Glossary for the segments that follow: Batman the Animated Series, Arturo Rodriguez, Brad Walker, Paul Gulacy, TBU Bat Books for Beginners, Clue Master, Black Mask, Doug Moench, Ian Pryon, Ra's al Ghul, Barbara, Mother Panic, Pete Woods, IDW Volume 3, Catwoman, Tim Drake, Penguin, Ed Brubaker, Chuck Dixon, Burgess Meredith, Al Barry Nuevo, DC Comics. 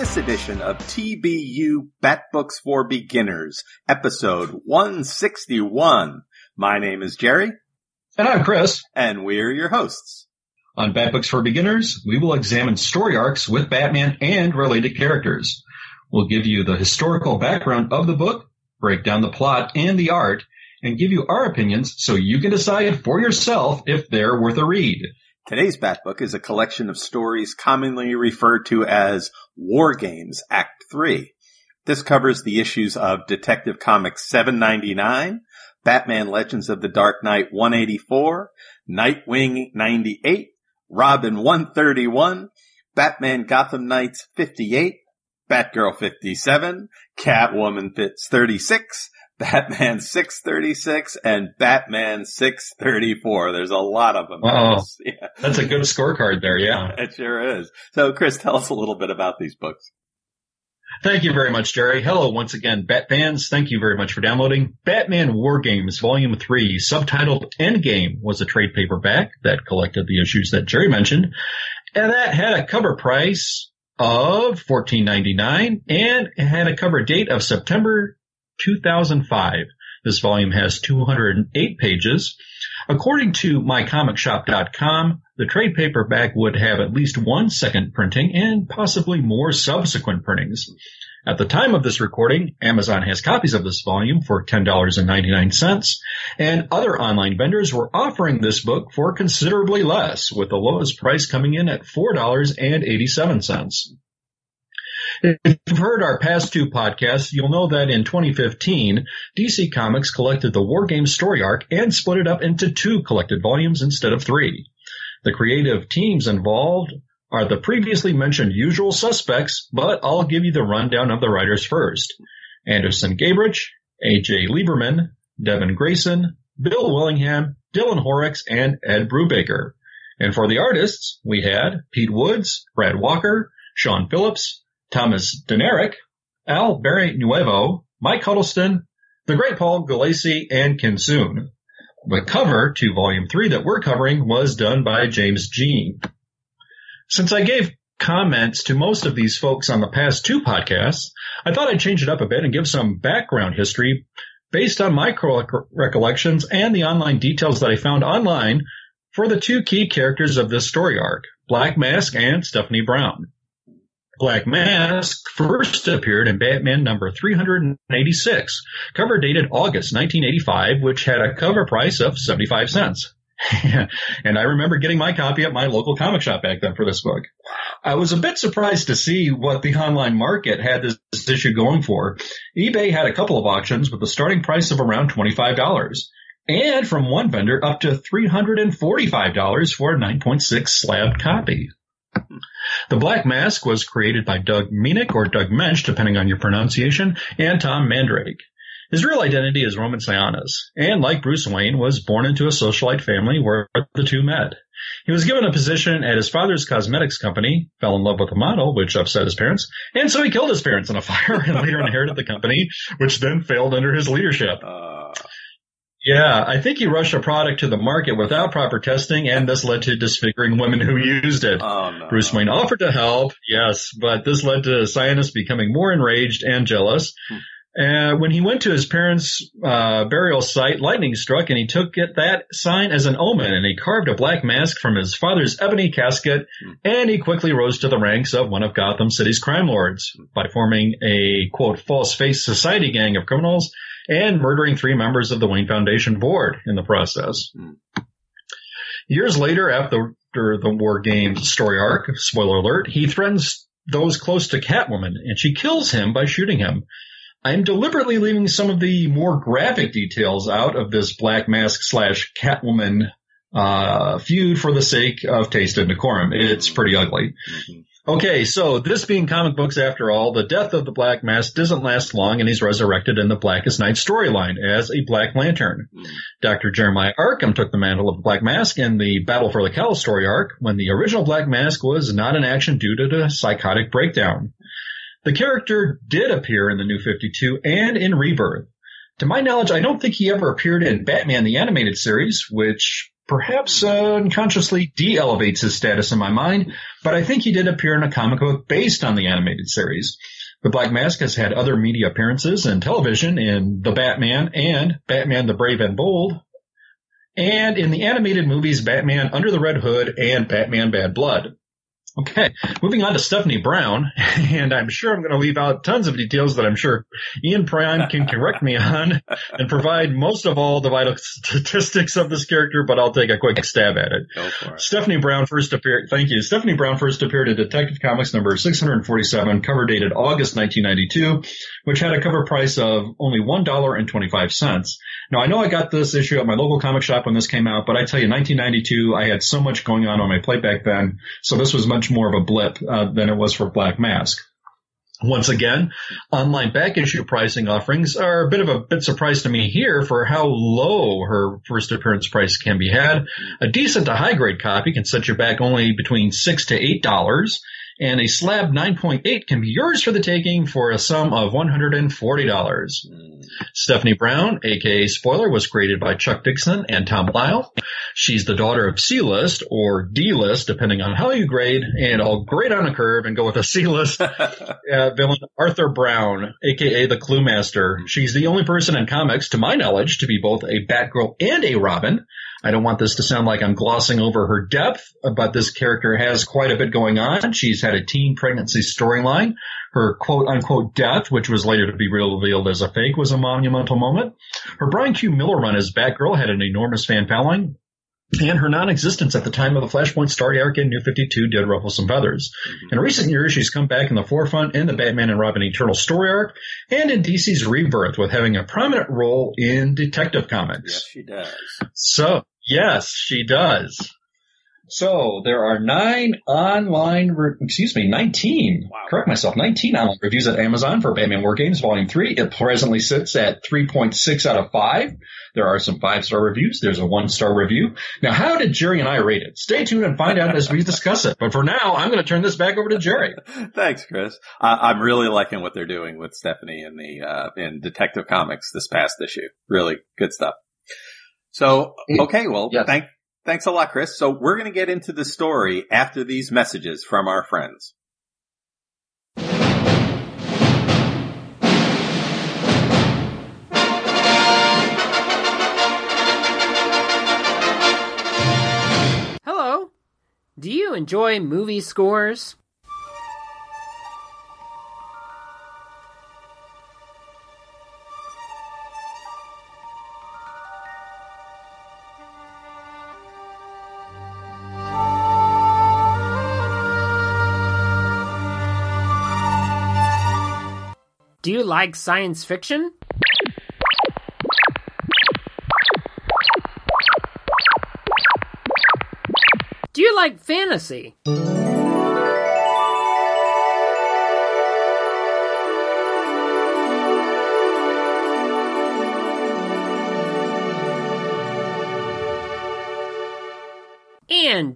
this edition of TBU Bat Books for Beginners, episode 161. My name is Jerry. And I'm Chris. And we're your hosts. On Bat Books for Beginners, we will examine story arcs with Batman and related characters. We'll give you the historical background of the book, break down the plot and the art, and give you our opinions so you can decide for yourself if they're worth a read. Today's Bat Book is a collection of stories commonly referred to as War Games Act 3. This covers the issues of Detective Comics 799, Batman Legends of the Dark Knight 184, Nightwing 98, Robin 131, Batman Gotham Knights 58, Batgirl 57, Catwoman Fitz 36, Batman 636, and Batman 634. There's a lot of them. Oh, yeah. That's a good scorecard there, yeah. It sure is. So, Chris, tell us a little bit about these books. Thank you very much, Jerry. Hello once again, Bat fans. Thank you very much for downloading. Batman War Games Volume 3, subtitled Endgame, was a trade paperback that collected the issues that Jerry mentioned, and that had a cover price of $14.99 and had a cover date of September 2005. This volume has 208 pages. According to mycomicshop.com, the trade paperback would have at least one second printing and possibly more subsequent printings. At the time of this recording, Amazon has copies of this volume for $10.99, and other online vendors were offering this book for considerably less, with the lowest price coming in at $4.87. If you've heard our past two podcasts, you'll know that in 2015, DC Comics collected the War Games story arc and split it up into two collected volumes instead of three. The creative teams involved are the previously mentioned usual suspects, but I'll give you the rundown of the writers first. Anderson Gabrych, A.J. Lieberman, Devin Grayson, Bill Willingham, Dylan Horrocks, and Ed Brubaker. And for the artists, we had Pete Woods, Brad Walker, Sean Phillips, Thomas Denerick, Al Barry Nuevo, Mike Huddleston, the great Paul Gulacy, and Kinsun. The cover to Volume 3 that we're covering was done by James Jean. Since I gave comments to most of these folks on the past two podcasts, I thought I'd change it up a bit and give some background history based on my recollections and the online details that I found online for the two key characters of this story arc, Black Mask and Stephanie Brown. Black Mask first appeared in Batman number 386, cover dated August 1985, which had a cover price of 75 cents. And I remember getting my copy at my local comic shop back then for this book. I was a bit surprised to see what the online market had this issue going for. eBay had a couple of auctions with a starting price of around $25, and from one vendor up to $345 for a 9.6 slab copy. The Black Mask was created by Doug Moench, or Doug Moench, depending on your pronunciation, and Tom Mandrake. His real identity is Roman Sionis, and like Bruce Wayne, was born into a socialite family where the two met. He was given a position at his father's cosmetics company, fell in love with a model, which upset his parents, and so he killed his parents in a fire and later inherited the company, which then failed under his leadership. Yeah, I think he rushed a product to the market without proper testing, and this led to disfiguring women who used it. Oh, no. Bruce Wayne offered to help, yes, but this led to Sionis becoming more enraged and jealous. When he went to his parents' burial site, lightning struck, and he took that sign as an omen, and he carved a black mask from his father's ebony casket, and he quickly rose to the ranks of one of Gotham City's crime lords by forming a, quote, false face society gang of criminals, and murdering three members of the Wayne Foundation board in the process. Years later, after the War Games story arc, spoiler alert, he threatens those close to Catwoman, and she kills him by shooting him. I'm deliberately leaving some of the more graphic details out of this Black Mask / Catwoman feud for the sake of taste and decorum. It's pretty ugly. Okay, so this being comic books after all, the death of the Black Mask doesn't last long, and he's resurrected in the Blackest Night storyline as a Black Lantern. Dr. Jeremiah Arkham took the mantle of the Black Mask in the Battle for the Cowl story arc when the original Black Mask was not in action due to a psychotic breakdown. The character did appear in the New 52 and in Rebirth. To my knowledge, I don't think he ever appeared in Batman the Animated Series, which perhaps unconsciously de-elevates his status in my mind, but I think he did appear in a comic book based on the animated series. The Black Mask has had other media appearances in television in The Batman and Batman the Brave and Bold, and in the animated movies Batman Under the Red Hood and Batman Bad Blood. Okay, moving on to Stephanie Brown, and I'm sure I'm going to leave out tons of details that I'm sure Ian Pryon can correct me on and provide most of all the vital statistics of this character, but I'll take a quick stab at it. Go for it. Stephanie Brown first appeared in Detective Comics number 647, cover dated August 1992, which had a cover price of only $1.25. Now, I know I got this issue at my local comic shop when this came out, but I tell you, 1992, I had so much going on my plate back then, so this was much more of a blip than it was for Black Mask. Once again, online back issue pricing offerings are a bit surprise to me here for how low her first appearance price can be had. A decent to high-grade copy can set you back only between $6 to $8, and a slab 9.8 can be yours for the taking for a sum of $140. Stephanie Brown, a.k.a. Spoiler, was created by Chuck Dixon and Tom Lyle. She's the daughter of C-list or D-list, depending on how you grade, and I'll grade on a curve and go with a C-list villain, Arthur Brown, a.k.a. the Clue Master. She's the only person in comics, to my knowledge, to be both a Batgirl and a Robin. I don't want this to sound like I'm glossing over her depth, but this character has quite a bit going on. She's had a teen pregnancy storyline. Her quote-unquote death, which was later to be revealed as a fake, was a monumental moment. Her Brian Q. Miller run as Batgirl had an enormous fan following, and her non-existence at the time of the Flashpoint Star arc in New 52 did ruffle some feathers. In recent years, she's come back in the forefront in the Batman and Robin Eternal story arc and in DC's Rebirth, with having a prominent role in Detective Comics. Yes, she does. So there are 19. Wow. Correct myself, 19 online reviews at Amazon for Batman War Games Volume 3. It presently sits at 3.6 out of 5. There are some 5-star reviews. There's a 1-star review. Now, how did Jerry and I rate it? Stay tuned and find out as we discuss it. But for now, I'm going to turn this back over to Jerry. Thanks, Chris. I'm really liking what they're doing with Stephanie in the in Detective Comics this past issue. Really good stuff. So, okay, well, yes. Thanks a lot, Chris. So we're going to get into the story after these messages from our friends. Hello. Do you enjoy movie scores? Do you like science fiction? Do you like fantasy? And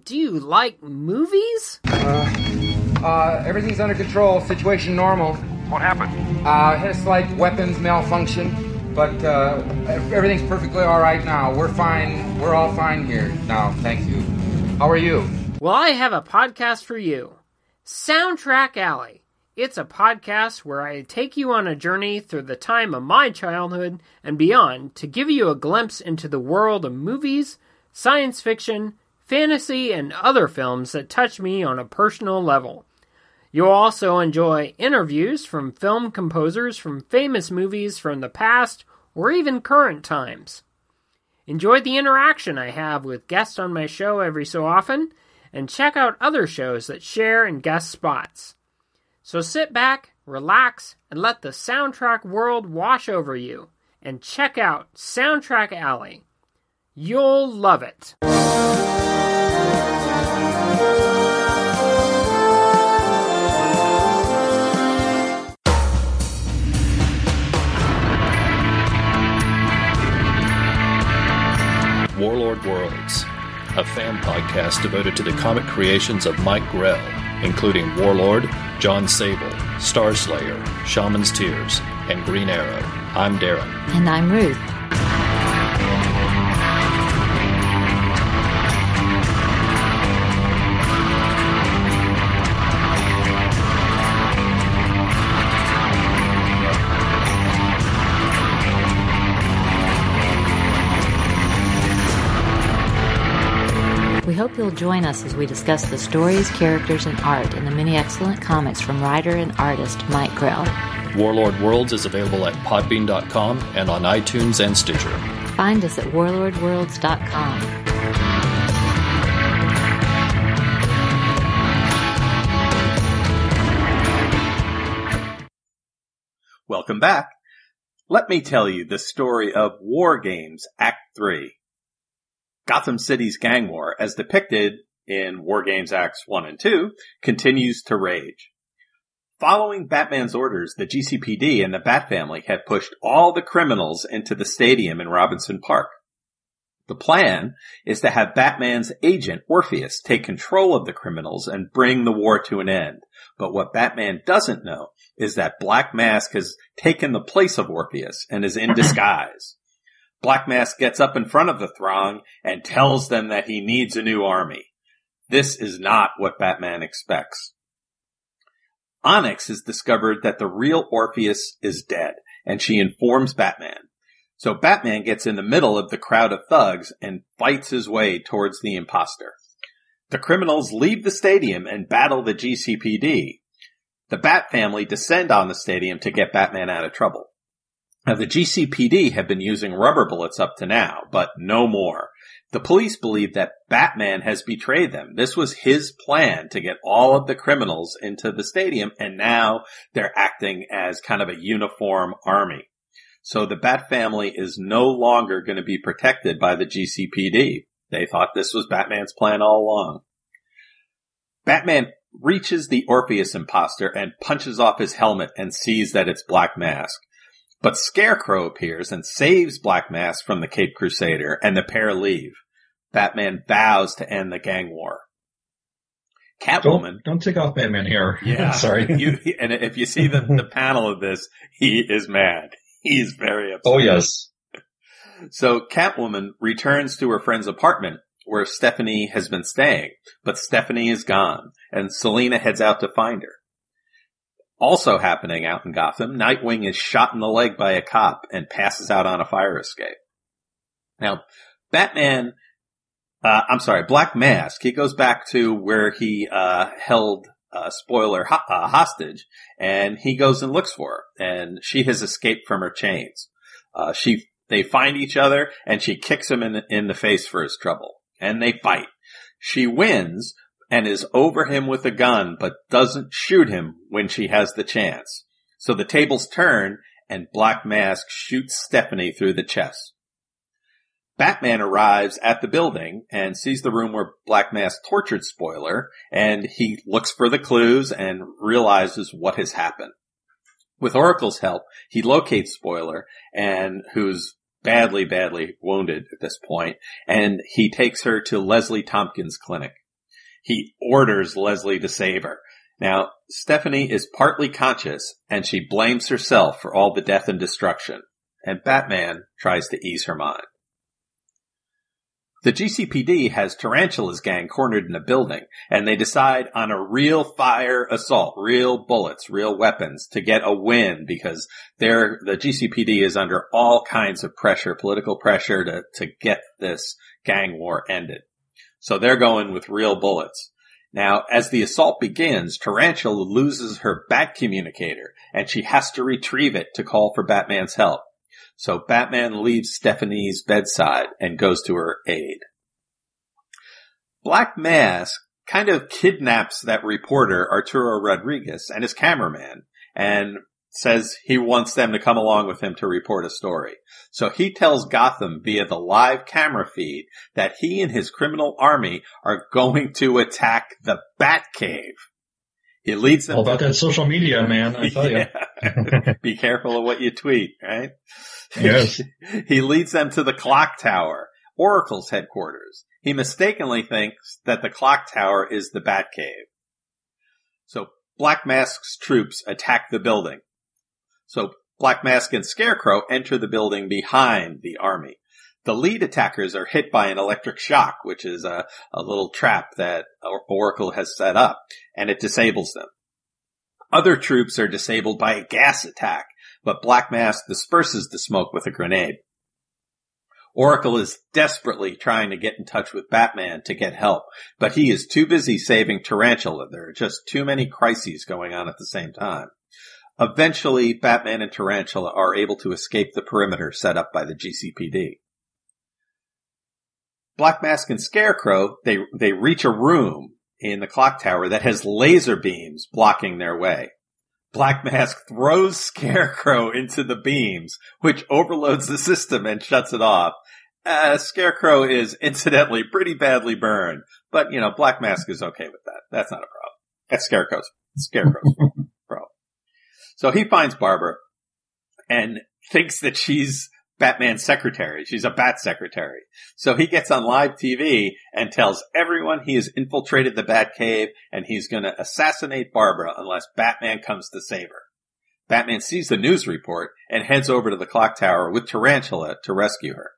do you like movies? Everything's under control. Situation normal. What happened? Had a slight weapons malfunction, but everything's perfectly all right now. We're fine. We're all fine here now. Thank you. How are you? Well, I have a podcast for you. Soundtrack Alley. It's a podcast where I take you on a journey through the time of my childhood and beyond to give you a glimpse into the world of movies, science fiction, fantasy, and other films that touch me on a personal level. You'll also enjoy interviews from film composers from famous movies from the past or even current times. Enjoy the interaction I have with guests on my show every so often, and check out other shows that share and guest spots. So sit back, relax, and let the soundtrack world wash over you, and check out Soundtrack Alley. You'll love it. Warlord Worlds, a fan podcast devoted to the comic creations of Mike Grell, including Warlord, John Sable, Starslayer, Shaman's Tears, and Green Arrow. I'm Darren. And I'm Ruth. hope you'll join us as we discuss the stories, characters, and art in the many excellent comics from writer and artist Mike Grell. Warlord Worlds is available at podbean.com and on iTunes and Stitcher. Find us at warlordworlds.com. Welcome back. Let me tell you the story of War Games Act 3. Gotham City's gang war, as depicted in War Games Acts 1 and 2, continues to rage. Following Batman's orders, the GCPD and the Bat family have pushed all the criminals into the stadium in Robinson Park. The plan is to have Batman's agent, Orpheus, take control of the criminals and bring the war to an end. But what Batman doesn't know is that Black Mask has taken the place of Orpheus and is in disguise. Black Mask gets up in front of the throng and tells them that he needs a new army. This is not what Batman expects. Onyx has discovered that the real Orpheus is dead, and she informs Batman. So Batman gets in the middle of the crowd of thugs and fights his way towards the imposter. The criminals leave the stadium and battle the GCPD. The Bat family descend on the stadium to get Batman out of trouble. Now, the GCPD have been using rubber bullets up to now, but no more. The police believe that Batman has betrayed them. This was his plan to get all of the criminals into the stadium, and now they're acting as kind of a uniform army. So the Bat family is no longer going to be protected by the GCPD. They thought this was Batman's plan all along. Batman reaches the Orpheus imposter and punches off his helmet and sees that it's Black Mask. But Scarecrow appears and saves Black Mask from the Caped Crusader, and the pair leave. Batman vows to end the gang war. Catwoman... Don't tick off Batman here. Yeah. Sorry. And if you see the panel of this, he is mad. He's very upset. Oh, yes. So Catwoman returns to her friend's apartment where Stephanie has been staying, but Stephanie is gone, and Selina heads out to find her. Also happening out in Gotham, Nightwing is shot in the leg by a cop and passes out on a fire escape. Now, Black Mask, he goes back to where he held Spoiler hostage, and he goes and looks for her, and she has escaped from her chains. They find each other, and she kicks him in the face for his trouble. And they fight. She wins and is over him with a gun, but doesn't shoot him when she has the chance. So the tables turn, and Black Mask shoots Stephanie through the chest. Batman arrives at the building and sees the room where Black Mask tortured Spoiler, and he looks for the clues and realizes what has happened. With Oracle's help, he locates Spoiler, and who's badly, badly wounded at this point, and he takes her to Leslie Tompkins' clinic. He orders Leslie to save her. Now, Stephanie is partly conscious, and she blames herself for all the death and destruction, and Batman tries to ease her mind. The GCPD has Tarantula's gang cornered in a building, and they decide on a real fire assault, real bullets, real weapons, to get a win, because the GCPD is under all kinds of pressure, political pressure, to get this gang war ended. So they're going with real bullets. Now, as the assault begins, Tarantula loses her bat communicator, and she has to retrieve it to call for Batman's help. So Batman leaves Stephanie's bedside and goes to her aid. Black Mask kind of kidnaps that reporter, Arturo Rodriguez, and his cameraman, and says he wants them to come along with him to report a story. So he tells Gotham via the live camera feed that he and his criminal army are going to attack the Batcave. He leads them. All about that social media, man, I tell you. Be careful of what you tweet, right? Yes. He leads them to the clock tower, Oracle's headquarters. He mistakenly thinks that the clock tower is the Batcave. So Black Mask's troops attack the building. So Black Mask and Scarecrow enter the building behind the army. The lead attackers are hit by an electric shock, which is a little trap that Oracle has set up, and it disables them. Other troops are disabled by a gas attack, but Black Mask disperses the smoke with a grenade. Oracle is desperately trying to get in touch with Batman to get help, but he is too busy saving Tarantula. There are just too many crises going on at the same time. Eventually, Batman and Tarantula are able to escape the perimeter set up by the GCPD. Black Mask and Scarecrow, they reach a room in the clock tower that has laser beams blocking their way. Black Mask throws Scarecrow into the beams, which overloads the system and shuts it off. Scarecrow is incidentally pretty badly burned, but, you know, Black Mask is okay with that. That's not a problem. That's Scarecrow's problem. So he finds Barbara and thinks that she's Batman's secretary. She's a bat secretary. So he gets on live TV and tells everyone he has infiltrated the Batcave and he's going to assassinate Barbara unless Batman comes to save her. Batman sees the news report and heads over to the clock tower with Tarantula to rescue her.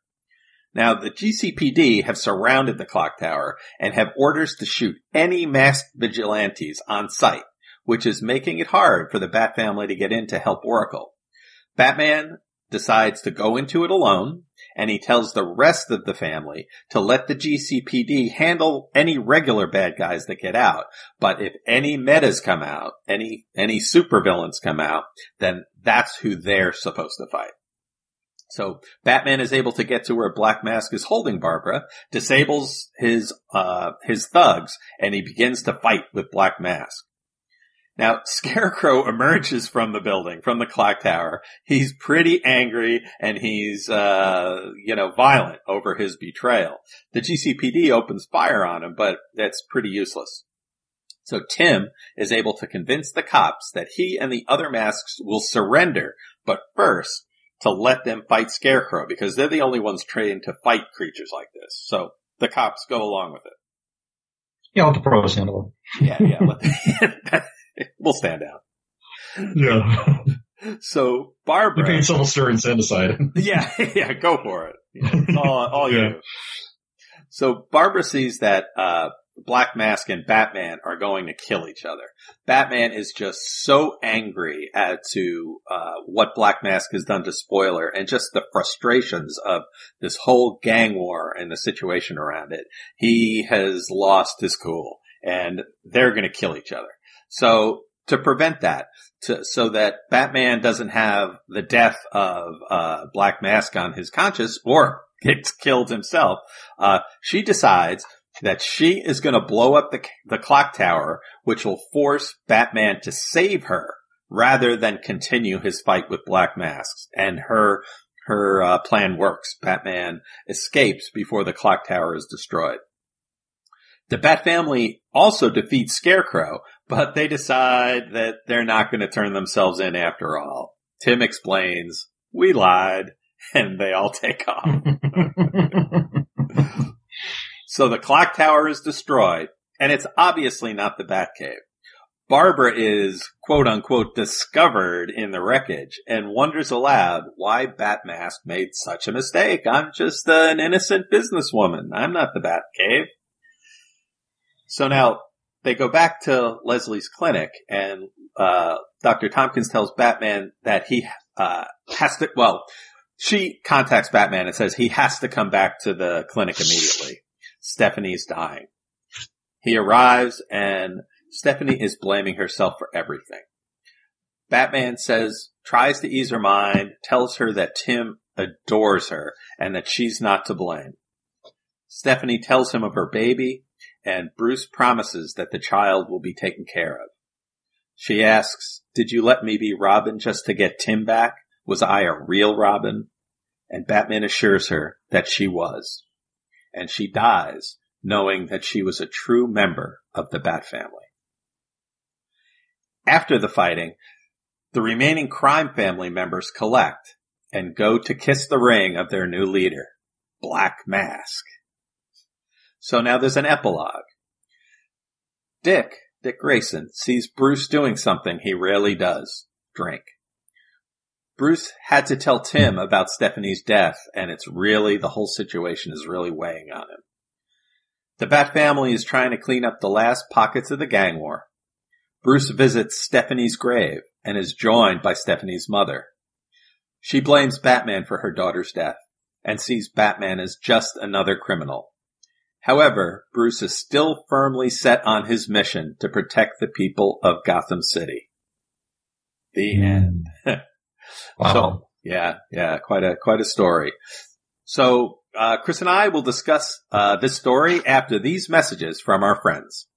Now, the GCPD have surrounded the clock tower and have orders to shoot any masked vigilantes on sight, which is making it hard for the Bat family to get in to help Oracle. Batman decides to go into it alone, and he tells the rest of the family to let the GCPD handle any regular bad guys that get out. But if any metas come out, any supervillains come out, then that's who they're supposed to fight. So Batman is able to get to where Black Mask is holding Barbara, disables his thugs, and he begins to fight with Black Mask. Now, Scarecrow emerges from the building, from the clock tower. He's pretty angry and he's, violent over his betrayal. The GCPD opens fire on him, but that's pretty useless. So Tim is able to convince the cops that he and the other masks will surrender, but first to let them fight Scarecrow because they're the only ones trained to fight creatures like this. So the cops go along with it. Yeah, let the pros handle it. Yeah. We'll stand out. Yeah. So Barbara, you can shovel stir and sand aside. Yeah, go for it. Yeah, it's all yeah. You. So Barbara sees that Black Mask and Batman are going to kill each other. Batman is just so angry as to what Black Mask has done to Spoiler and just the frustrations of this whole gang war and the situation around it. He has lost his cool, and they're going to kill each other. So to prevent that, so that Batman doesn't have the death of Black Mask on his conscience or gets killed himself, she decides that she is going to blow up the clock tower, which will force Batman to save her rather than continue his fight with Black Mask. And her plan works. Batman escapes before the clock tower is destroyed. The Bat family also defeats Scarecrow, but they decide that they're not going to turn themselves in after all. Tim explains, we lied, and they all take off. So the clock tower is destroyed, and it's obviously not the Batcave. Barbara is, quote-unquote, discovered in the wreckage and wonders aloud why Batmask made such a mistake. I'm just an innocent businesswoman. I'm not the Batcave. So now they go back to Leslie's clinic, and Dr. Tompkins tells Batman that he has to – well, she contacts Batman and says he has to come back to the clinic immediately. Stephanie's dying. He arrives, and Stephanie is blaming herself for everything. Batman tries to ease her mind, tells her that Tim adores her and that she's not to blame. Stephanie tells him of her baby, and Bruce promises that the child will be taken care of. She asks, did you let me be Robin just to get Tim back? Was I a real Robin? And Batman assures her that she was. And she dies knowing that she was a true member of the Bat family. After the fighting, the remaining crime family members collect and go to kiss the ring of their new leader, Black Mask. So now there's an epilogue. Dick Grayson, sees Bruce doing something he rarely does, drink. Bruce had to tell Tim about Stephanie's death, and it's really, the whole situation is really weighing on him. The Bat family is trying to clean up the last pockets of the gang war. Bruce visits Stephanie's grave and is joined by Stephanie's mother. She blames Batman for her daughter's death and sees Batman as just another criminal. However, Bruce is still firmly set on his mission to protect the people of Gotham City. The end. Wow. So, yeah, quite a story. So, Chris and I will discuss this story after these messages from our friends.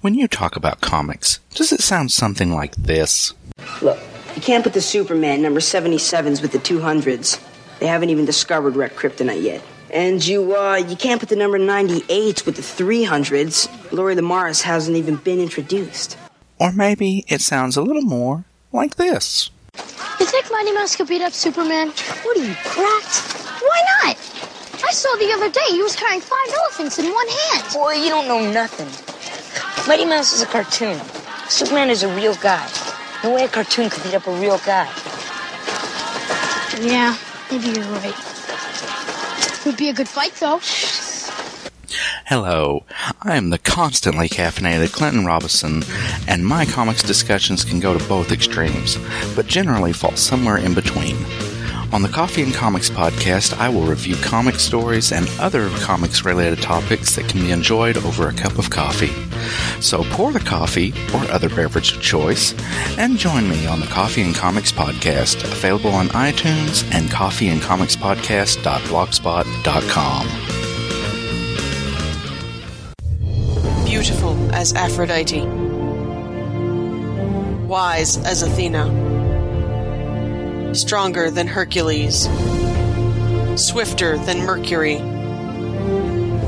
When you talk about comics, does it sound something like this? Look, you can't put the Superman number 77s with the 200s. They haven't even discovered red kryptonite yet. And you can't put the number 98s with the 300s. Laurie Morris hasn't even been introduced. Or maybe it sounds a little more like this. You think Mighty Mouse could beat up Superman? What are you, cracked? Why not? I saw the other day he was carrying 5 elephants in one hand. Boy, you don't know nothing. Mighty Mouse is a cartoon. Superman is a real guy. No way a cartoon could beat up a real guy. Yeah, maybe you're right. Would be a good fight, though. Hello, I am the constantly caffeinated Clinton Robinson, and my comics discussions can go to both extremes, but generally fall somewhere in between. On the Coffee and Comics podcast, I will review comic stories and other comics-related topics that can be enjoyed over a cup of coffee. So pour the coffee, or other beverage of choice, and join me on the Coffee and Comics podcast, available on iTunes and coffeeandcomicspodcast.blogspot.com. Beautiful as Aphrodite, wise as Athena, stronger than Hercules, swifter than Mercury.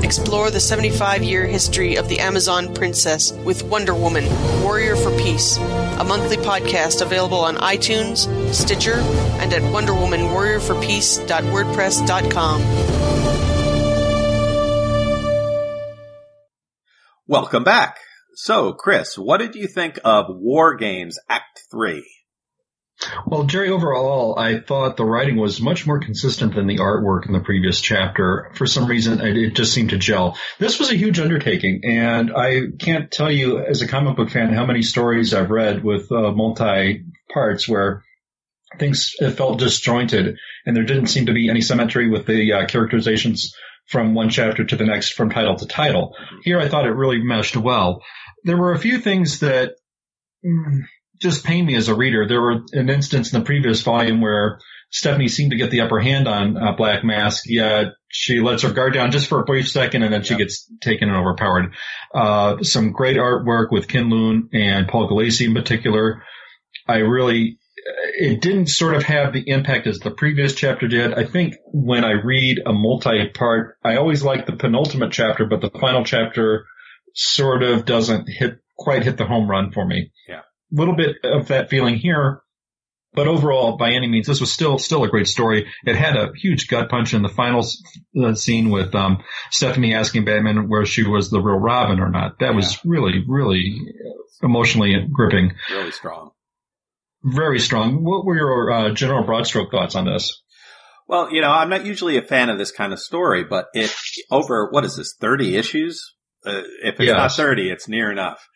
Explore the 75-year history of the Amazon princess with Wonder Woman, Warrior for Peace, a monthly podcast available on iTunes, Stitcher, and at wonderwomanwarriorforpeace.wordpress.com. Welcome back. So, Chris, what did you think of War Games Act 3? Well, Jerry, overall, I thought the writing was much more consistent than the artwork in the previous chapter. For some reason, it just seemed to gel. This was a huge undertaking, and I can't tell you as a comic book fan how many stories I've read with multi-parts where things felt disjointed, and there didn't seem to be any symmetry with the characterizations from one chapter to the next, from title to title. Here, I thought it really meshed well. There were a few things that just pain me as a reader. There were an instance in the previous volume where Stephanie seemed to get the upper hand on Black Mask, yet she lets her guard down just for a brief second, and then she gets taken and overpowered. Some great artwork with Kinsun and Paul Gulacy in particular. It didn't sort of have the impact as the previous chapter did. I think when I read a multi-part, I always like the penultimate chapter, but the final chapter sort of doesn't quite hit the home run for me. Yeah. Little bit of that feeling here, but overall, by any means, this was still a great story. It had a huge gut punch in the final scene with Stephanie asking Batman where she was the real Robin or not. That was really, really emotionally gripping. Really strong. Very strong. What were your general broad stroke thoughts on this? Well, I'm not usually a fan of this kind of story, but it over, 30 issues? If it's not 30, it's near enough.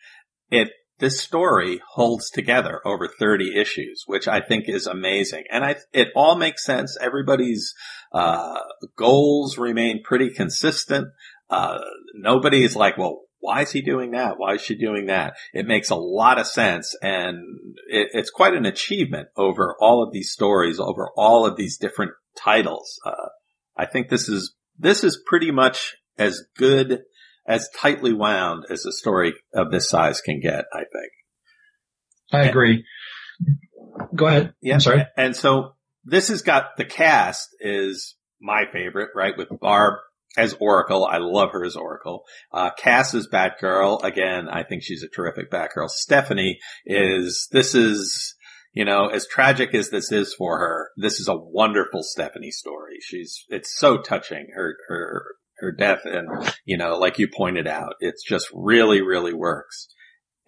This story holds together over 30 issues, which I think is amazing. And it all makes sense. Everybody's goals remain pretty consistent. Nobody's like, well, why is he doing that? Why is she doing that? It makes a lot of sense. And it's quite an achievement over all of these stories, over all of these different titles. I think this is pretty much as good, as tightly wound as a story of this size can get, I think. I agree. Go ahead. Yeah. I'm sorry. And so this has got the cast is my favorite, right? With Barb as Oracle. I love her as Oracle. Cass is Batgirl. Again, I think she's a terrific Batgirl. Stephanie as tragic as this is for her, this is a wonderful Stephanie story. It's so touching. Her death, and like you pointed out, it's just really, really works.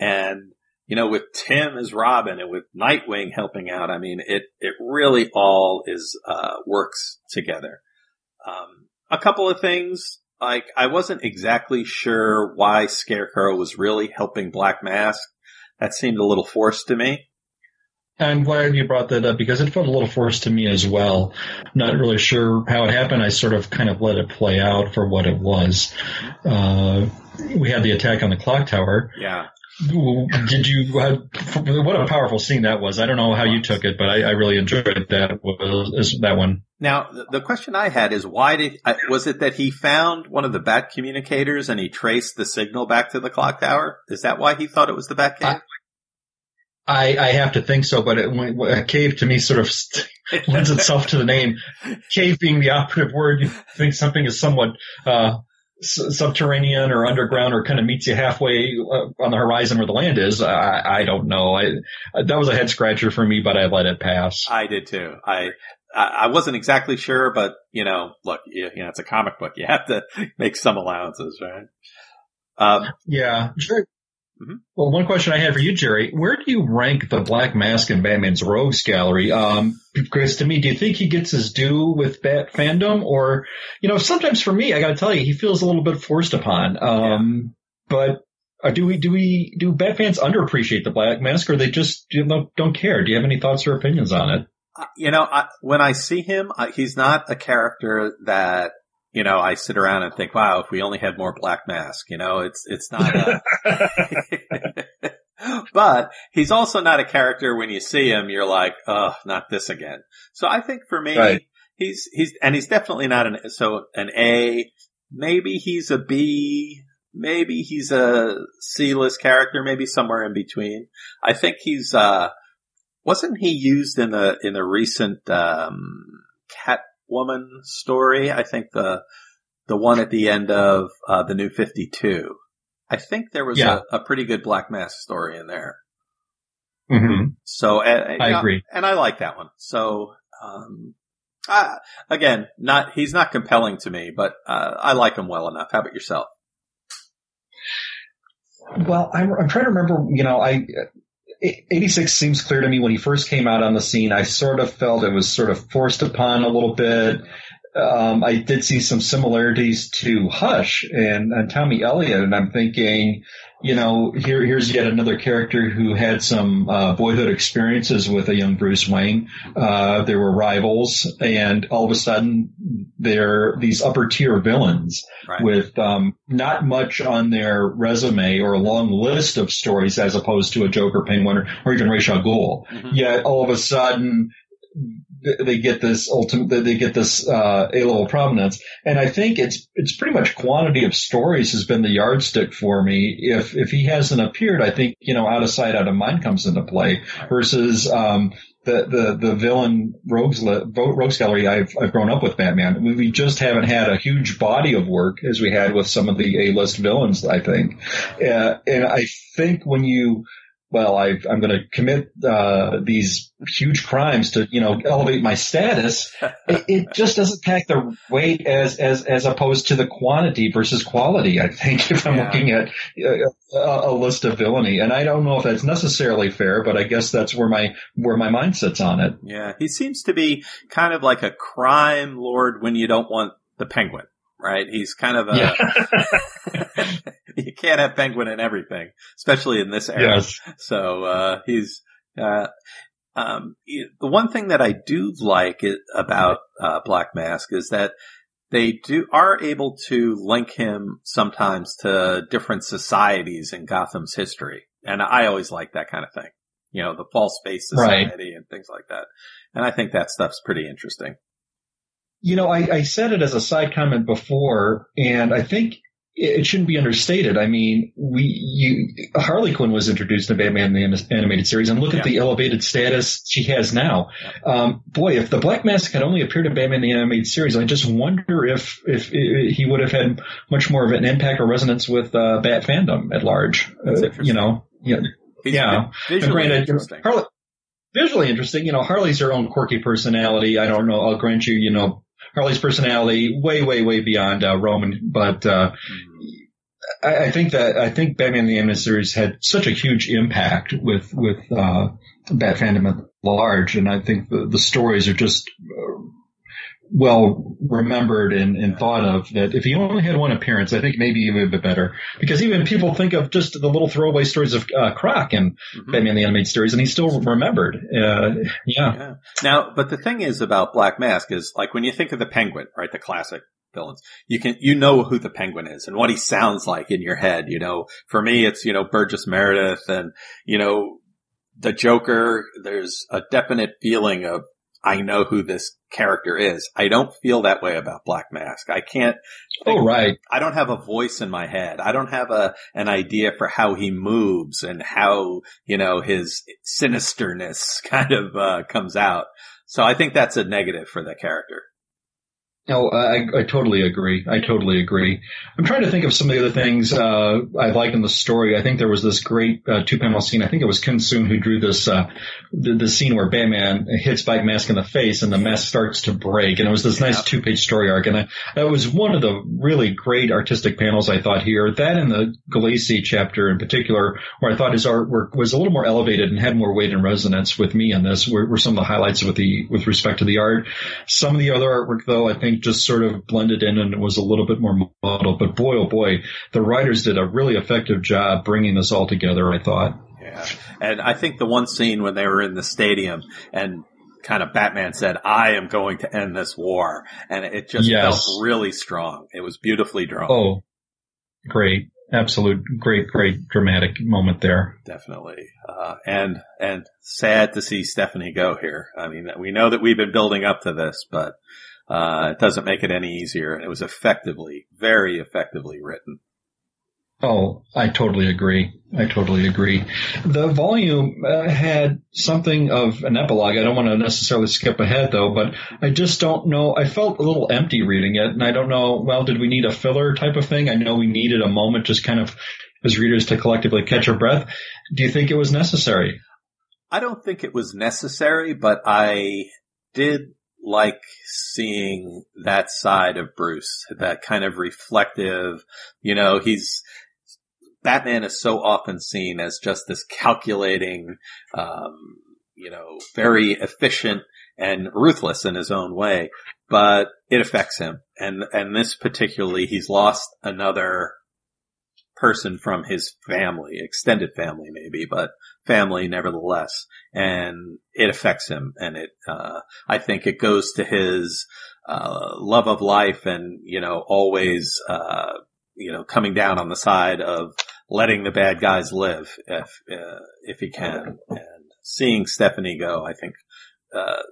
And with Tim as Robin and with Nightwing helping out, I mean, it really all is works together. A couple of things, like I wasn't exactly sure why Scarecrow was really helping Black Mask. That seemed a little forced to me. I'm glad you brought that up because it felt a little forced to me as well. I'm not really sure how it happened. I sort of kind of let it play out for what it was. We had the attack on the clock tower. Yeah. Did you? What a powerful scene that was. I don't know how you took it, but I really enjoyed that one. Now, the question I had is why was it that he found one of the bat communicators and he traced the signal back to the clock tower? Is that why he thought it was the bat cave? I have to think so, but a cave to me sort of lends itself to the name. Cave being the operative word, you think something is somewhat subterranean or underground or kind of meets you halfway on the horizon where the land is. I don't know. That was a head scratcher for me, but I let it pass. I did too. I wasn't exactly sure, but look, it's a comic book. You have to make some allowances, right? Yeah, sure. Mm-hmm. Well, one question I had for you, Jerry, where do you rank the Black Mask in Batman's rogues gallery? Because to me, do you think he gets his due with Bat fandom? Or, sometimes for me, I got to tell you, he feels a little bit forced upon. But do Bat fans underappreciate the Black Mask, or they just don't care? Do you have any thoughts or opinions on it? When I see him, he's not a character that I sit around and think, wow, if we only had more Black Mask, it's not but he's also not a character when you see him, you're like, oh, not this again. So I think for me, right. He's definitely not an A, maybe he's a B, maybe he's a C-list character, maybe somewhere in between. I think he's, wasn't he used in the recent, Catwoman story? I think the one at the end of the New 52. I think there was a pretty good Black Mask story in there. Mm-hmm. So I agree, and I like that one. So again, he's not compelling to me, but I like him well enough. How about yourself? Well, I'm trying to remember. 86 seems clear to me. When he first came out on the scene, I sort of felt it was sort of forced upon a little bit. I did see some similarities to Hush and Tommy Elliott, and I'm thinking, here's yet another character who had some boyhood experiences with a young Bruce Wayne. They were rivals, and all of a sudden they're these upper tier villains, right, with not much on their resume or a long list of stories as opposed to a Joker, Penguin, or even Ra's al Ghul. Mm-hmm. Yet all of a sudden they get this A-level prominence. And I think it's pretty much quantity of stories has been the yardstick for me. If he hasn't appeared, I think, out of sight, out of mind comes into play versus, the villain rogues gallery I've grown up with Batman. We just haven't had a huge body of work as we had with some of the A-list villains, I think. And I think when you, I'm going to commit these huge crimes to, elevate my status. It just doesn't pack the weight as opposed to the quantity versus quality, I think, if I'm looking at a list of villainy. And I don't know if that's necessarily fair, but I guess that's where my mind sits on it. Yeah, he seems to be kind of like a crime lord when you don't want the Penguin, right? He's kind of you can't have Penguin in everything, especially in this era. Yes. So, the one thing that I do like about Black Mask is that they are able to link him sometimes to different societies in Gotham's history. And I always like that kind of thing, the False Space Society, right, and things like that. And I think that stuff's pretty interesting. I said it as a side comment before, and I think it shouldn't be understated. I mean, Harley Quinn was introduced in Batman the Animated Series, and look at the elevated status she has now. Yeah. Boy, if the Black Mask had only appeared in Batman the Animated Series, I just wonder if he would have had much more of an impact or resonance with Bat fandom at large. Visually interesting. Visually interesting. Harley's her own quirky personality. I don't know. I'll grant you, Harley's personality way, way, way beyond Roman, but I think Batman the Animated Series had such a huge impact with Bat fandom at large, and I think the stories are just well remembered and thought of, that if he only had one appearance, I think maybe even a bit better. Because even people think of just the little throwaway stories of Croc and Batman the Animated Series, and he's still remembered. Yeah. Now, but the thing is about Black Mask is, like, when you think of the Penguin, right, the classic villains, you know who the Penguin is and what he sounds like in your head. You know, for me, it's, you know, Burgess Meredith and, you know, the Joker. There's a definite feeling of, I know who this character is. I don't feel that way about Black Mask. I can't. I don't have a voice in my head. I don't have an idea for how he moves and how, you know, his sinisterness kind of comes out. So I think that's a negative for the character. No, I totally agree. I'm trying to think of some of the other things I like in the story. I think there was this great two-panel scene. I think it was Kinsun who drew this the scene where Batman hits Black Mask in the face and the mask starts to break. And it was this nice two-page story arc. And that was one of the really great artistic panels I thought here. That and the Gulacy chapter in particular, where I thought his artwork was a little more elevated and had more weight and resonance with me on this, were some of the highlights with respect to the art. Some of the other artwork, though, I think just sort of blended in and it was a little bit more muddled. But boy, oh boy, the writers did a really effective job bringing this all together, I thought. Yeah. And I think the one scene when they were in the stadium and kind of Batman said, I am going to end this war. And it just felt really strong. It was beautifully drawn. Oh, great. Absolute great dramatic moment there. Definitely. And sad to see Stephanie go here. I mean, we know that we've been building up to this, but it doesn't make it any easier. And it was very effectively written. Oh, I totally agree. The volume had something of an epilogue. I don't want to necessarily skip ahead, though, but I just don't know. I felt a little empty reading it, and I don't know, well, did we need a filler type of thing? I know we needed a moment just kind of as readers to collectively catch our breath. Do you think it was necessary? I don't think it was necessary, but I did like seeing that side of Bruce, that kind of reflective, you know, Batman is so often seen as just this calculating, you know, very efficient and ruthless in his own way, but it affects him. And this particularly, he's lost another person from his family, extended family maybe, but family nevertheless, and it affects him. And it I think it goes to his love of life and, you know, always you know, coming down on the side of letting the bad guys live if he can. And seeing Stephanie go, I think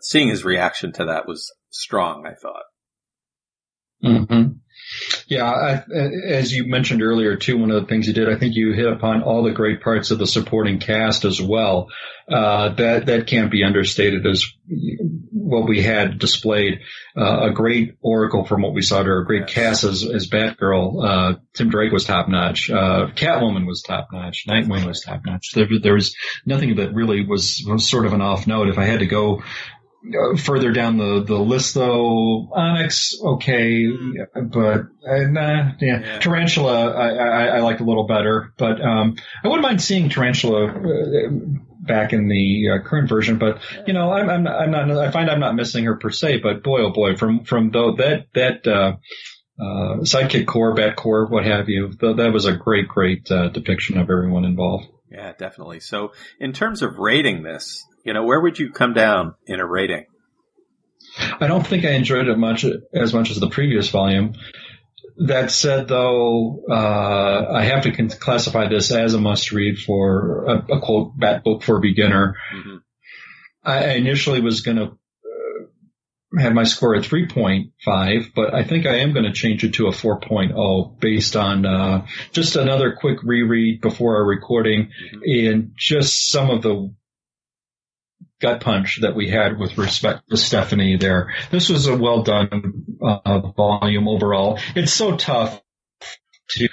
seeing his reaction to that was strong, I thought. Mm-hmm. Yeah, as you mentioned earlier, too, one of the things you did, I think you hit upon all the great parts of the supporting cast as well. That can't be understated as what we had displayed. A great Oracle from what we saw to her, a great cast as Batgirl. Tim Drake was top-notch. Catwoman was top-notch. Nightwing was top-notch. There was nothing that really was sort of an off note. If I had to go further down the list, though, Onyx, okay, but nah, yeah. Tarantula, I liked a little better, but I wouldn't mind seeing Tarantula back in the current version. But you know, I'm not missing her per se. But boy, oh boy, from though that sidekick core, Bat core, what have you, that was a great depiction of everyone involved. Yeah, definitely. So, in terms of rating this, you know, where would you come down in a rating? I don't think I enjoyed it as much as the previous volume. That said, though, I have to classify this as a must-read for a quote, Bat Book for Beginner. Mm-hmm. I initially was going to have my score at 3.5, but I think I am going to change it to a 4.0 based on just another quick reread before our recording, mm-hmm. and just some of the gut punch that we had with respect to Stephanie there. This was a well done volume overall. It's so tough to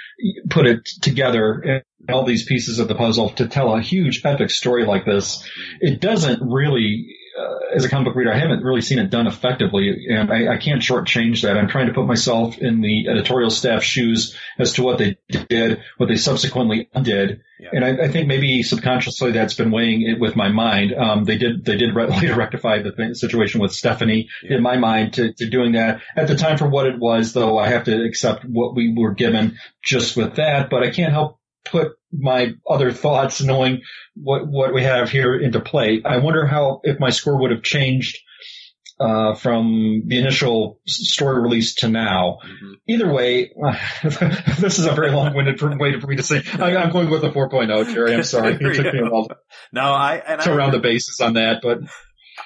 put it together and all these pieces of the puzzle to tell a huge epic story like this. It doesn't really as a comic book reader, I haven't really seen it done effectively, and I can't shortchange that. I'm trying to put myself in the editorial staff's shoes as to what they did, what they subsequently undid. Yeah. And I think maybe subconsciously that's been weighing it with my mind. They did later rectify the situation with Stephanie in my mind to doing that. At the time for what it was, though, I have to accept what we were given just with that, but I can't help put my other thoughts, knowing what we have here, into play. I wonder if my score would have changed from the initial story release to now. Mm-hmm. Either way, this is a very long-winded way for me to say. I'm going with a 4.0, Jerry. I'm sorry. It took me a while to round the bases on that, but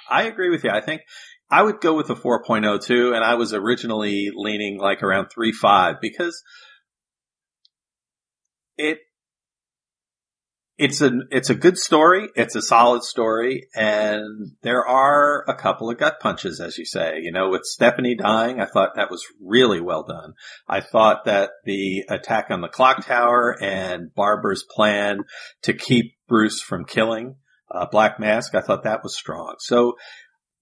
I agree with you. I think I would go with a 4.0 too, and I was originally leaning like around 3.5 because it's a good story. It's a solid story, and there are a couple of gut punches, as you say. You know, with Stephanie dying, I thought that was really well done. I thought that the attack on the clock tower and Barbara's plan to keep Bruce from killing Black Mask, I thought that was strong. So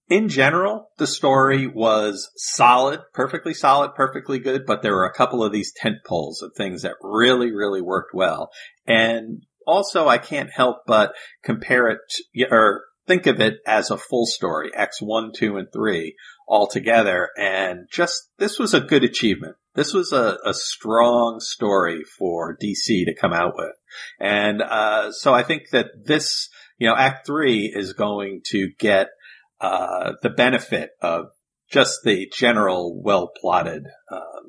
in general, the story was solid, perfectly good, but there were a couple of these tent poles of things that really, really worked well. And also, I can't help but compare it or think of it as a full story, Acts 1, 2, and 3 all together. And just this was a good achievement. This was a strong story for DC to come out with. And so I think that this, Act 3 is going to get the benefit of just the general well-plotted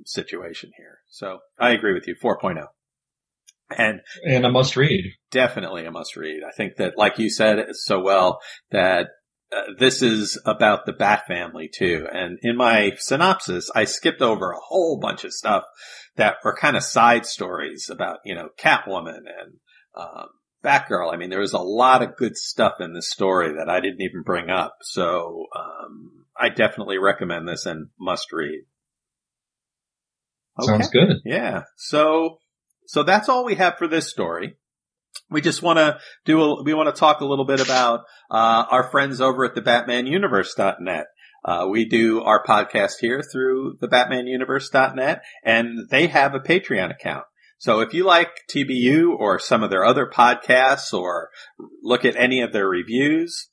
situation here. So I agree with you, 4.0. And a must read. Definitely a must read. I think that, like you said so well, that this is about the Bat family too. And in my synopsis, I skipped over a whole bunch of stuff that were kind of side stories about, Catwoman and Batgirl. I mean, there was a lot of good stuff in this story that I didn't even bring up. So I definitely recommend this and must read. Okay. Sounds good. Yeah. So that's all we have for this story. We just want to talk a little bit about our friends over at the BatmanUniverse.net. We do our podcast here through the BatmanUniverse.net, and they have a Patreon account. So if you like TBU or some of their other podcasts or look at any of their reviews,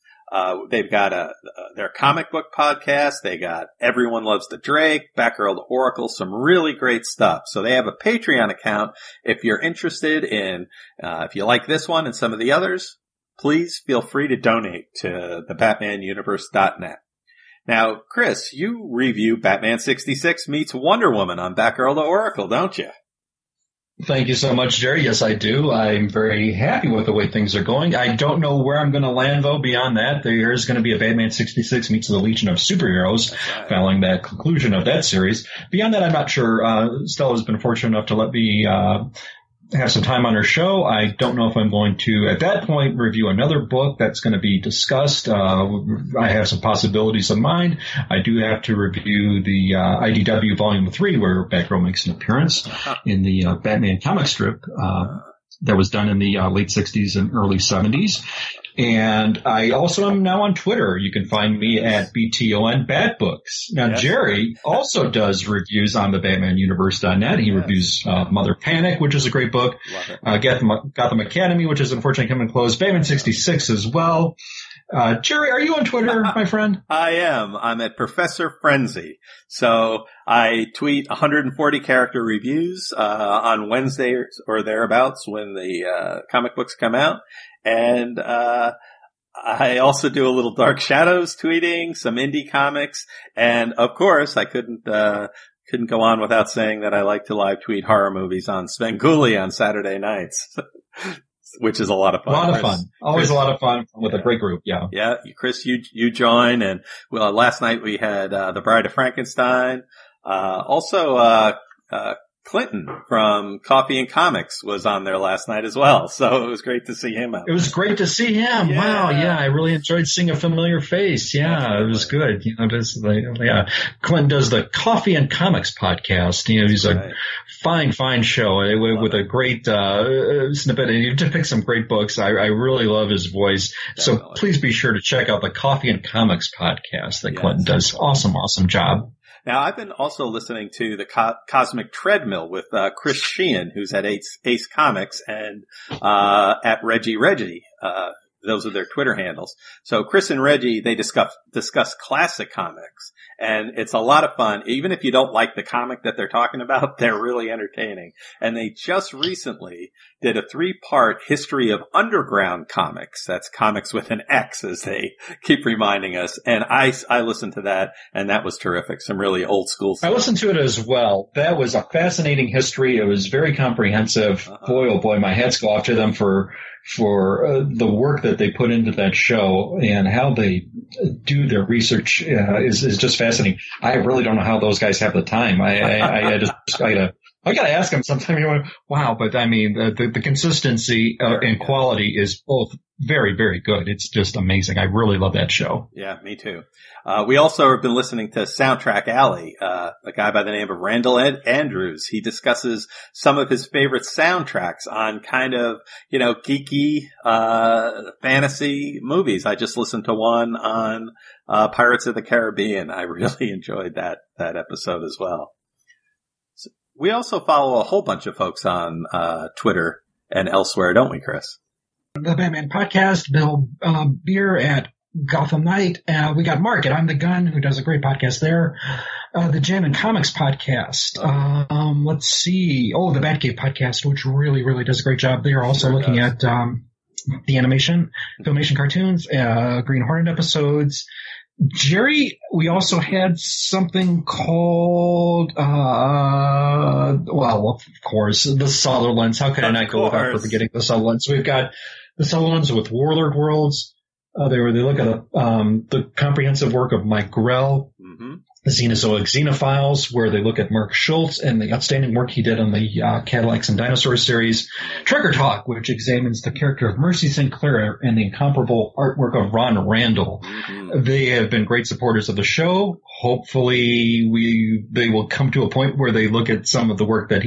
they've got their comic book podcast. They got Everyone Loves the Drake, Batgirl to Oracle, some really great stuff. So they have a Patreon account. If you're interested in, if you like this one and some of the others, please feel free to donate to the BatmanUniverse.net. Now, Chris, you review Batman 66 meets Wonder Woman on Batgirl to Oracle, don't you? Thank you so much, Jerry. Yes, I do. I'm very happy with the way things are going. I don't know where I'm going to land, though, beyond that. There is going to be a Batman 66 meets the Legion of Superheroes following that conclusion of that series. Beyond that, I'm not sure. Stella's been fortunate enough to let me have some time on her show. I don't know if I'm going to, at that point, review another book that's going to be discussed. I have some possibilities in mind. I do have to review the IDW Volume 3, where Batgirl makes an appearance in the Batman comic strip that was done in the late 60s and early 70s. And I also am now on Twitter. You can find me at BTON Bat Books. Now, yes. Jerry also does reviews on the BatmanUniverse.net. He reviews Mother Panic, which is a great book. Gotham Academy, which is unfortunately coming close. Batman 66 as well. Jerry, are you on Twitter, my friend? I am. I'm at Professor Frenzy. So I tweet 140 character reviews on Wednesday or thereabouts when the comic books come out. And I also do a little Dark Shadows tweeting, some indie comics, and of course I couldn't go on without saying that I like to live tweet horror movies on Svengoolie on Saturday nights. Which is a lot of fun. Always a lot of fun with a great group. Yeah. Yeah. Chris, you join. And well, last night we had, The Bride of Frankenstein. Also, Clinton from Coffee and Comics was on there last night as well. So it was great to see him out. It was great to see him. Yeah. Wow. Yeah. I really enjoyed seeing a familiar face. Yeah. It was good. You know, just like, yeah. Clinton does the Coffee and Comics podcast. You know, he's a fine, fine show with a great, snippet, and he depicts some great books. I really love his voice. Definitely. So please be sure to check out the Coffee and Comics podcast that Clinton does. Awesome. Awesome job. Now, I've been also listening to the Cosmic Treadmill with Chris Sheehan, who's at Ace Comics, and at Reggie. Those are their Twitter handles. So Chris and Reggie, they discuss classic comics, and it's a lot of fun. Even if you don't like the comic that they're talking about, they're really entertaining. And they just recently did a 3-part history of underground comics. That's comics with an X, as they keep reminding us. And I listened to that, and that was terrific. Some really old school stuff. I listened to it as well. That was a fascinating history. It was very comprehensive. Uh-huh. Boy, oh boy, my hats go off to them for the work that they put into that show, and how they do their research is just fascinating. I really don't know how those guys have the time. I gotta ask them sometime. Wow, but I mean, the consistency and quality is both very, very good. It's just amazing. I really love that show. Yeah, me too. We also have been listening to Soundtrack Alley, a guy by the name of Randall Andrews. He discusses some of his favorite soundtracks on kind of, you know, geeky, fantasy movies. I just listened to one on, Pirates of the Caribbean. I really enjoyed that episode as well. So we also follow a whole bunch of folks on, Twitter and elsewhere, don't we, Chris? The Batman Podcast, Bill Beer at Gotham Knight. We got Mark at I'm the Gun, who does a great podcast there. The Jam and Comics Podcast. Let's see. Oh, the Batcave Podcast, which really, really does a great job. They are also looking at the filmation cartoons, Green Hornet episodes. Jerry, we also had something called, well, of course, the Sutherlands. How could I not go without forgetting the Sutherlands? We've got the Sutherlands with Warlord Worlds. They look at the comprehensive work of Mike Grell, the Xenozoic Xenophiles, where they look at Mark Schultz and the outstanding work he did on the Cadillacs and Dinosaurs series. Trucker Talk, which examines the character of Mercy Sinclair and the incomparable artwork of Ron Randall. They have been great supporters of the show. Hopefully they will come to a point where they look at some of the work that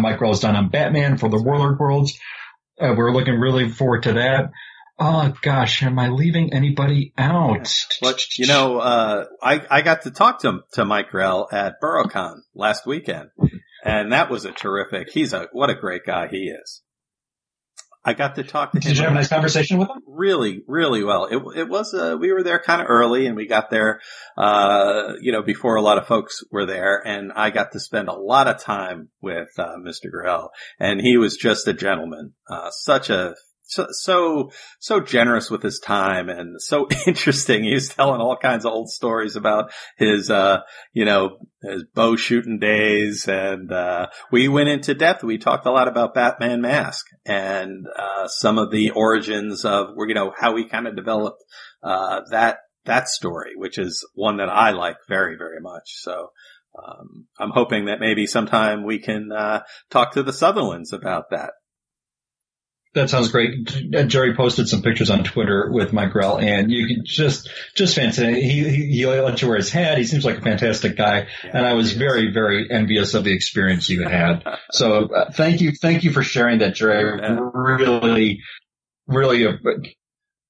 Mike Grell has done on Batman for the Warlord Worlds. We're looking really forward to that. Oh gosh, am I leaving anybody out? Well, you know, I got to talk to Mike Grell at BurrowCon last weekend, and that was a terrific. What a great guy he is. I got to talk to him. Did you have a nice conversation with him? Really, really well. It was we were there kind of early, and we got there before a lot of folks were there, and I got to spend a lot of time with Mr. Grell, and he was just a gentleman. So generous with his time and so interesting. He was telling all kinds of old stories about his bow shooting days. And, we went into depth. We talked a lot about Batman Mask and, some of the origins of, how we kind of developed, that story, which is one that I like very, very much. So, I'm hoping that maybe sometime we can, talk to the Sutherlands about that. That sounds great. Jerry posted some pictures on Twitter with Mike Grell, and you can just fancy. He let you wear his hat. He seems like a fantastic guy, and I was very, very envious of the experience you had. So thank you for sharing that, Jerry. Really, really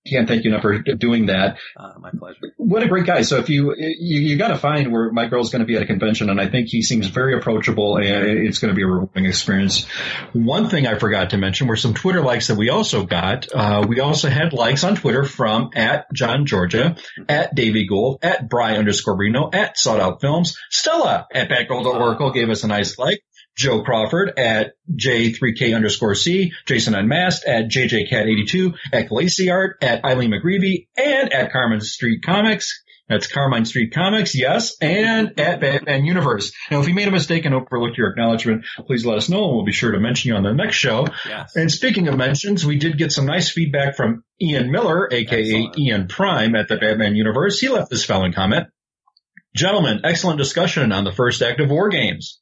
can't thank you enough for doing that. My pleasure. What a great guy. So if you got to find where Mike Grell's going to be at a convention, and I think he seems very approachable, and it's going to be a rewarding experience. One thing I forgot to mention were some Twitter likes that we also got. We also had likes on Twitter from @JohnGeorgia, @DavyGould, @Bry_Reno, @SoughtOutFilms, Stella @Batgirl to Oracle gave us a nice like. Joe Crawford @J3K_C, Jason Unmasked @JJCat82, @GlacyArt, @Eileen McGreevy, and @CarmineStreetComics. That's Carmine Street Comics, yes, and @BatmanUniverse. Now, if you made a mistake and overlooked your acknowledgement, please let us know, and we'll be sure to mention you on the next show. Yes. And speaking of mentions, we did get some nice feedback from Ian Miller, a.k.a. Excellent. Ian Prime, at the Batman Universe. He left this following comment. Gentlemen, excellent discussion on the first act of War Games.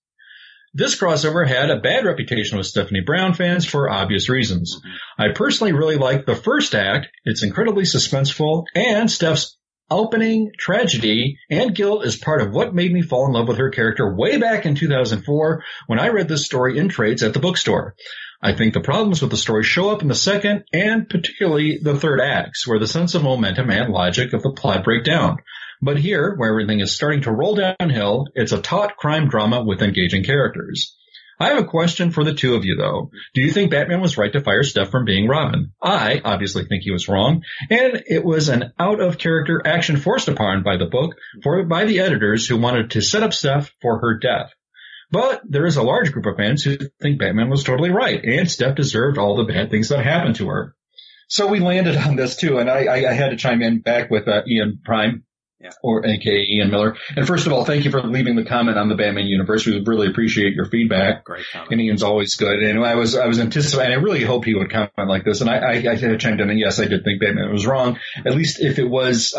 This crossover had a bad reputation with Stephanie Brown fans for obvious reasons. I personally really like the first act. It's incredibly suspenseful, and Steph's opening tragedy and guilt is part of what made me fall in love with her character way back in 2004 when I read this story in trades at the bookstore. I think the problems with the story show up in the second and particularly the third acts, where the sense of momentum and logic of the plot break down. But here, where everything is starting to roll downhill, it's a taut crime drama with engaging characters. I have a question for the two of you, though. Do you think Batman was right to fire Steph from being Robin? I obviously think he was wrong, and it was an out-of-character action forced upon by the book by the editors who wanted to set up Steph for her death. But there is a large group of fans who think Batman was totally right, and Steph deserved all the bad things that happened to her. So we landed on this, too, and I had to chime in back with Ian Prime. Yeah. Or a.k.a. Ian Miller. And first of all, thank you for leaving the comment on the Batman universe. We really appreciate your feedback. Great comment. And Ian's always good. And I was anticipating, I really hoped he would comment like this. And I chimed in, and yes, I did think Batman was wrong. At least if it was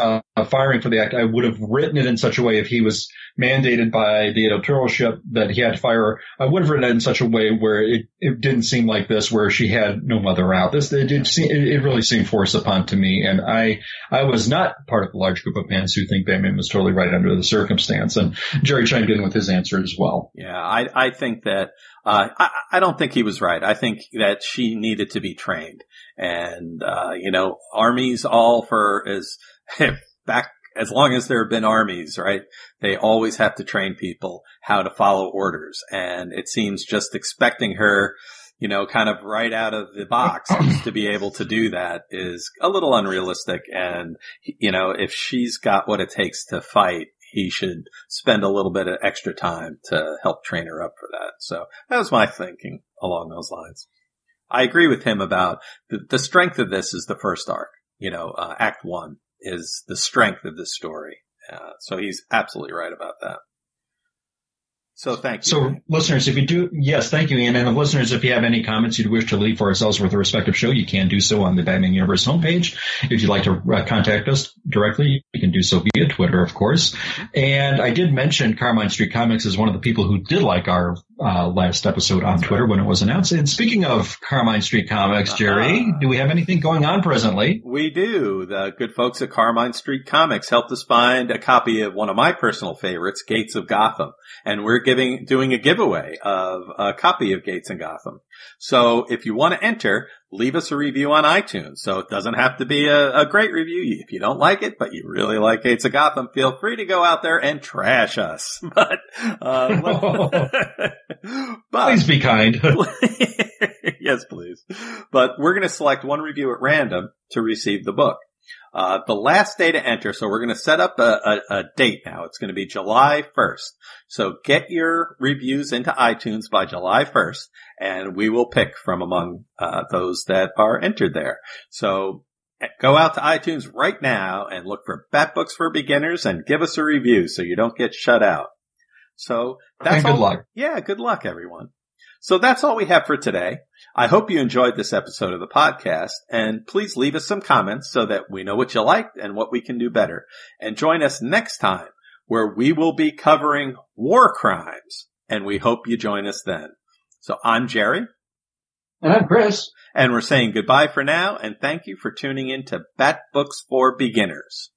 firing for the act, I would have written it in such a way, if he was mandated by the editorialship that he had to fire, I would have written it in such a way where it didn't seem like this, where she had no mother out. It really seemed forced upon to me. And I was not part of the large group of fans who think Batman was totally right under the circumstance. And Jerry chimed in with his answer as well. Yeah, I think that I don't think he was right. I think that she needed to be trained. And armies all for as long as there have been armies, right? They always have to train people how to follow orders. And it seems just expecting her, kind of right out of the box to be able to do that is a little unrealistic. And, if she's got what it takes to fight, he should spend a little bit of extra time to help train her up for that. So that was my thinking along those lines. I agree with him about the strength of this is the first arc, Act 1. Is the strength of this story. So he's absolutely right about that. So thank you. So listeners, thank you, Ian. And listeners, if you have any comments you'd wish to leave for ourselves with a respective show, you can do so on the Batman Universe homepage. If you'd like to contact us directly, you can do so via Twitter, of course. And I did mention Carmine Street Comics is one of the people who did like our last episode on Twitter when it was announced. And speaking of Carmine Street Comics, Jerry, do we have anything going on presently? We do. The good folks at Carmine Street Comics helped us find a copy of one of my personal favorites, Gates of Gotham. And we're doing a giveaway of a copy of Gates in Gotham. So if you want to enter, leave us a review on iTunes. So it doesn't have to be a great review. If you don't like it, but you really like Gates of Gotham, feel free to go out there and trash us. But, please be kind. Yes, please. But we're going to select one review at random to receive the book. The last day to enter, so we're going to set up a date now. It's going to be July 1st. So get your reviews into iTunes by July 1st, and we will pick from among those that are entered there. So go out to iTunes right now and look for Bat Books for Beginners and give us a review so you don't get shut out. So that's all. Good luck. Yeah, good luck, everyone. So that's all we have for today. I hope you enjoyed this episode of the podcast, and please leave us some comments so that we know what you liked and what we can do better. And join us next time, where we will be covering war crimes, and we hope you join us then. So I'm Jerry. And I'm Chris. And we're saying goodbye for now, and thank you for tuning in to Bat Books for Beginners.